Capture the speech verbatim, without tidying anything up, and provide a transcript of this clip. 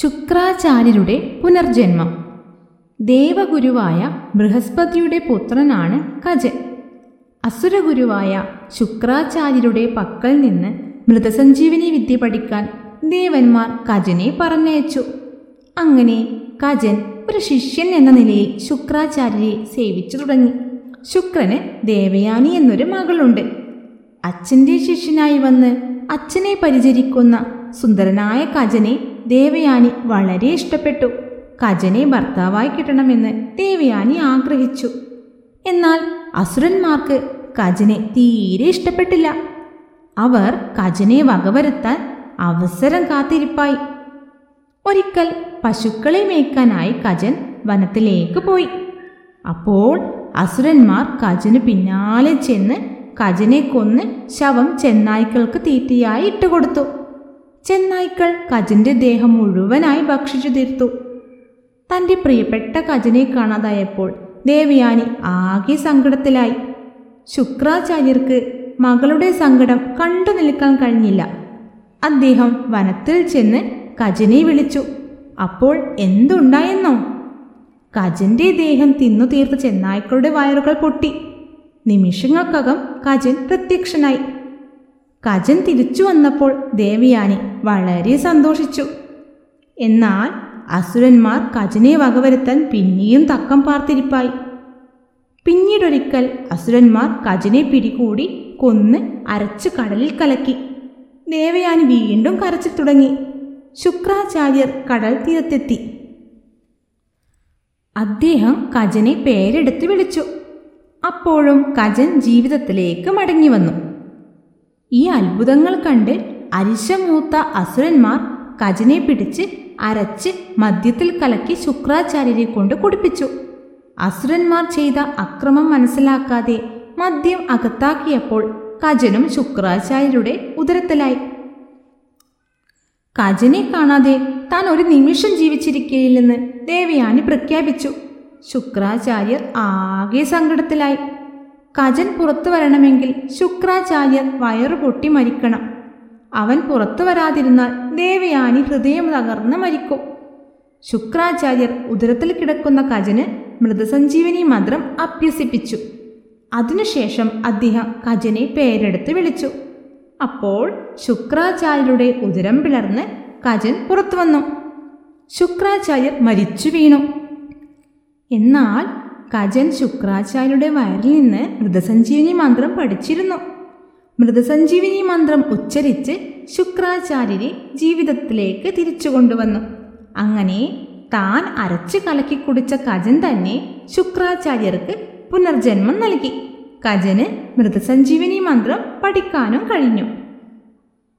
ശുക്രാചാര്യരുടെ പുനർജന്മം. ദേവഗുരുവായ ബൃഹസ്പതിയുടെ പുത്രനാണ് കജൻ. അസുരഗുരുവായ ശുക്രാചാര്യരുടെ പക്കൽ നിന്ന് മൃതസഞ്ജീവനി വിദ്യ പഠിക്കാൻ ദേവന്മാർ കജനെ പറഞ്ഞയച്ചു. അങ്ങനെ കജൻ ഒരു ശിഷ്യൻ എന്ന നിലയിൽ ശുക്രാചാര്യരെ സേവിച്ചു തുടങ്ങി. ശുക്രന് ദേവയാനി എന്നൊരു മകളുണ്ട്. അച്ഛൻ്റെ ശിഷ്യനായി വന്ന് അച്ഛനെ പരിചരിക്കുന്ന സുന്ദരനായ കജനെ ദേവയാനി വളരെ ഇഷ്ടപ്പെട്ടു. കജനെ ഭർത്താവായി കിട്ടണമെന്ന് ദേവയാനി ആഗ്രഹിച്ചു. എന്നാൽ അസുരന്മാർക്ക് കജനെ തീരെ ഇഷ്ടപ്പെട്ടില്ല. അവർ കജനെ വകവരുത്താൻ അവസരം കാത്തിരിപ്പായി. ഒരിക്കൽ പശുക്കളെ മേയ്ക്കാനായി കജൻ വനത്തിലേക്ക് പോയി. അപ്പോൾ അസുരന്മാർ കജന് പിന്നാലെ ചെന്ന് കജനെ കൊന്ന് ശവം ചെന്നായ്ക്കൾക്ക് തീറ്റയായി ഇട്ടുകൊടുത്തു. ചെന്നായ്ക്കൾ കജൻ്റെ ദേഹം മുഴുവനായി ഭക്ഷിച്ചു തീർത്തു. തൻ്റെ പ്രിയപ്പെട്ട കജനെ കാണാതായപ്പോൾ ദേവയാനി ആകെ സങ്കടത്തിലായി. ശുക്രാചാര്യർക്ക് മകളുടെ സങ്കടം കണ്ടു നിൽക്കാൻ കഴിഞ്ഞില്ല. അദ്ദേഹം വനത്തിൽ ചെന്ന് കജനെ വിളിച്ചു. അപ്പോൾ എന്തുണ്ടായെന്നോ, കജൻ്റെ ദേഹം തിന്നു തീർത്ത ചെന്നായ്ക്കളുടെ വയറുകൾ പൊട്ടി. നിമിഷങ്ങൾക്കകം കജൻ പ്രത്യക്ഷനായി. കജൻ തിരിച്ചു വന്നപ്പോൾ ദേവയാനി വളരെ സന്തോഷിച്ചു. എന്നാൽ അസുരന്മാർ കജനെ വകവരുത്താൻ പിന്നെയും തക്കം പാർത്തിരിപ്പായി. പിന്നീടൊരിക്കൽ അസുരന്മാർ കജനെ പിടികൂടി കൊന്ന് അരച്ചു കടലിൽ കലക്കി. ദേവയാനി വീണ്ടും കരച്ചു തുടങ്ങി. ശുക്രാചാര്യർ കടൽ തീരത്തെത്തി. അദ്ദേഹം കജനെ പേരെടുത്ത് വിളിച്ചു. അപ്പോഴും കജൻ ജീവിതത്തിലേക്ക് മടങ്ങി വന്നു. ഈ അത്ഭുതങ്ങൾ കണ്ട് അരിശമൂത്ത അസുരന്മാർ കജനെ പിടിച്ച് അരച്ച് മദ്യത്തിൽ കലക്കി ശുക്രാചാര്യരെ കൊണ്ട് കുടിപ്പിച്ചു. അസുരന്മാർ ചെയ്ത അക്രമം മനസ്സിലാക്കാതെ മദ്യം അകത്താക്കിയപ്പോൾ കജനും ശുക്രാചാര്യരുടെ ഉദരത്തിലായി. കജനെ കാണാതെ താൻ ഒരു നിമിഷം ജീവിച്ചിരിക്കയില്ലെന്ന് ദേവയാനി പ്രഖ്യാപിച്ചു. ശുക്രാചാര്യർ ആകെ സങ്കടത്തിലായി. കജൻ പുറത്തു വരണമെങ്കിൽ ശുക്രാചാര്യർ വയറുപൊട്ടി മരിക്കണം. അവൻ പുറത്തു വരാതിരുന്നാൽ ദേവയാനി ഹൃദയം തകർന്ന് മരിക്കും. ശുക്രാചാര്യർ ഉദരത്തിൽ കിടക്കുന്ന കജന് മൃതസഞ്ജീവനി മന്ത്രം അഭ്യസിപ്പിച്ചു. അതിനുശേഷം അദ്ദേഹം കജനെ പേരെടുത്ത് വിളിച്ചു. അപ്പോൾ ശുക്രാചാര്യരുടെ ഉദരം പിളർന്ന് കജൻ പുറത്തു വന്നു. ശുക്രാചാര്യർ മരിച്ചു വീണു. എന്നാൽ കജൻ ശുക്രാചാര്യരുടെ വയറിൽ നിന്ന് മൃതസഞ്ജീവനി മന്ത്രം പഠിച്ചിരുന്നു. മൃതസഞ്ജീവനി മന്ത്രം ഉച്ചരിച്ച് ശുക്രാചാര്യരെ ജീവിതത്തിലേക്ക് തിരിച്ചു കൊണ്ടുവന്നു. അങ്ങനെ താൻ അരച്ച് കലക്കി കുടിച്ച കജൻ തന്നെ ശുക്രാചാര്യർക്ക് പുനർജന്മം നൽകി. കജന് മൃതസഞ്ജീവനി മന്ത്രം പഠിക്കാനും കഴിഞ്ഞു.